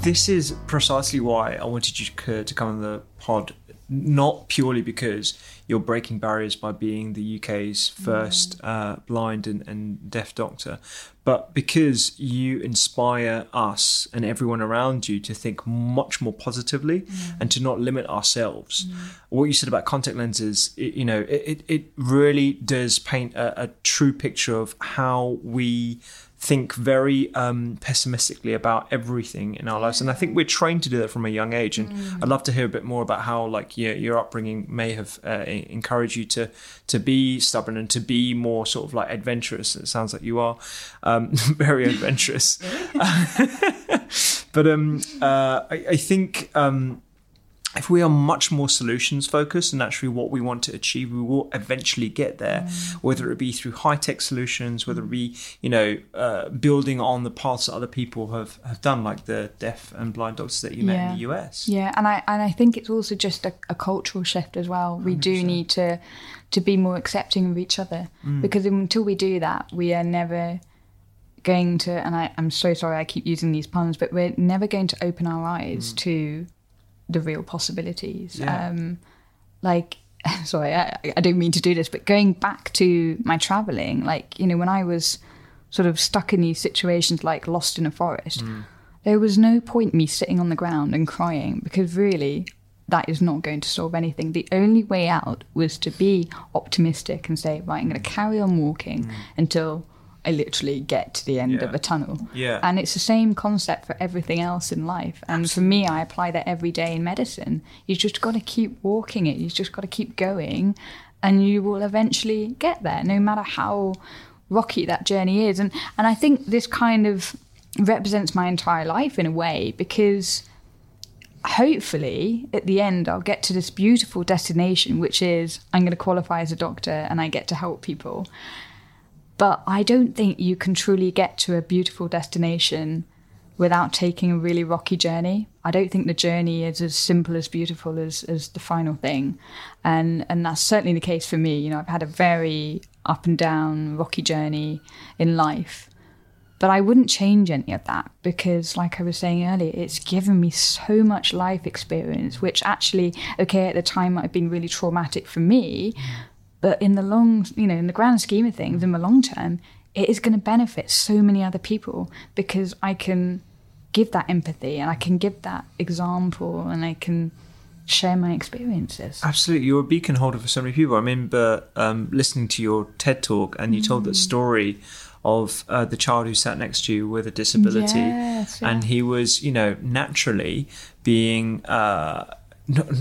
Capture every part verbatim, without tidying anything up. This is precisely why I wanted you to come on the pod, not purely because you're breaking barriers by being the U K's first uh, blind and, and deaf doctor, but because you inspire us and everyone around you to think much more positively mm. and to not limit ourselves. Mm. What you said about contact lenses, it, you know, it, it really does paint a, a true picture of how we think very um, pessimistically about everything in our lives. And I think we're trained to do that from a young age. And mm. I'd love to hear a bit more about how like your, your upbringing may have uh, encouraged you to to be stubborn and to be more sort of like adventurous. It sounds like you are um, very adventurous. But um, uh, I, I think... Um, if we are much more solutions focused and actually what we want to achieve, we will eventually get there, mm. whether it be through high tech solutions, whether it be, you know, uh, building on the paths that other people have, have done, like the deaf and blind doctors that you met yeah. in the U S. Yeah. And I, and I think it's also just a, a cultural shift as well. We one hundred percent do need to, to be more accepting of each other mm. because until we do that, we are never going to, and I, I'm so sorry I keep using these puns, but we're never going to open our eyes mm. to the real possibilities. Yeah. Um, like, sorry, I, I don't mean to do this, but going back to my traveling, like, you know, when I was sort of stuck in these situations, like lost in a forest, mm. there was no point me sitting on the ground and crying because really that is not going to solve anything. The only way out was to be optimistic and say, right, I'm going to carry on walking mm. until I literally get to the end yeah. of a tunnel. Yeah. And it's the same concept for everything else in life. And Absolutely. For me, I apply that every day in medicine. You've just got to keep walking it. You've just got to keep going and you will eventually get there, no matter how rocky that journey is. And, and I think this kind of represents my entire life in a way, because hopefully at the end I'll get to this beautiful destination, which is I'm going to qualify as a doctor and I get to help people. But I don't think you can truly get to a beautiful destination without taking a really rocky journey. I don't think the journey is as simple as beautiful as, as the final thing. And and that's certainly the case for me. You know, I've had a very up and down rocky journey in life. But I wouldn't change any of that because, like I was saying earlier, it's given me so much life experience, which actually, okay, at the time might have been really traumatic for me, but in the long, you know, in the grand scheme of things, in the long term, it is going to benefit so many other people because I can give that empathy and I can give that example and I can share my experiences. Absolutely. You're a beacon holder for so many people. I remember um, listening to your TED Talk and you mm. told that story of uh, the child who sat next to you with a disability. Yes, yeah. And he was, you know, naturally being... Uh,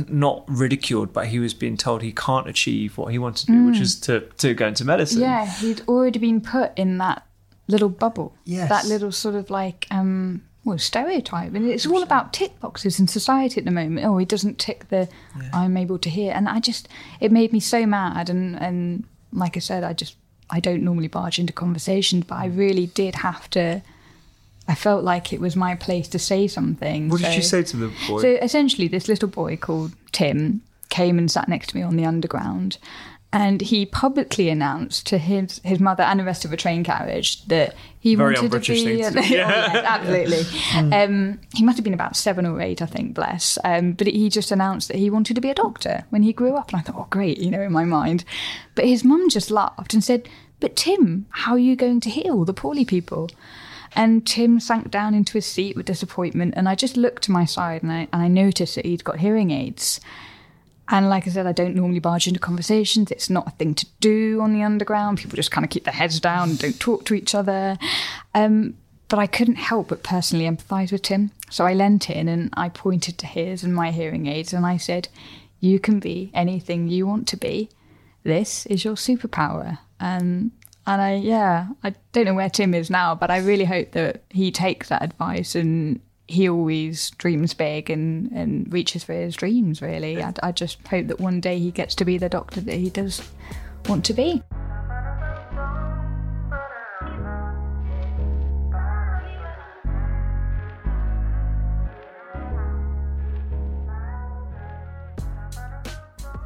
not ridiculed, but he was being told he can't achieve what he wanted to do, mm. which is to, to go into medicine. Yeah, he'd already been put in that little bubble. Yes. That little sort of like um, well, stereotype. And it's all about tick boxes in society at the moment. Oh, he doesn't tick the yeah. I'm able to hear. And I just, it made me so mad. And, and like I said, I just, I don't normally barge into conversations, but I really did have to, I felt like it was my place to say something. What so, did you say to the boy? So essentially this little boy called Tim came and sat next to me on the underground, and he publicly announced to his, his mother and the rest of a train carriage that he Very wanted to be... A, to yeah. oh, yeah, absolutely. Yeah. Um, he must have been about seven or eight, I think, bless. Um, but he just announced that he wanted to be a doctor when he grew up. And I thought, oh, great, you know, in my mind. But his mum just laughed and said, but Tim, how are you going to heal the poorly people? And Tim sank down into his seat with disappointment. And I just looked to my side and I and I noticed that he'd got hearing aids. And like I said, I don't normally barge into conversations. It's not a thing to do on the underground. People just kind of keep their heads down and don't talk to each other. Um, but I couldn't help but personally empathise with Tim. So I leant in and I pointed to his and my hearing aids and I said, you can be anything you want to be. This is your superpower. Um, and I, yeah, I don't know where Tim is now, but I really hope that he takes that advice and he always dreams big and, and reaches for his dreams, really. I, I just hope that one day he gets to be the doctor that he does want to be.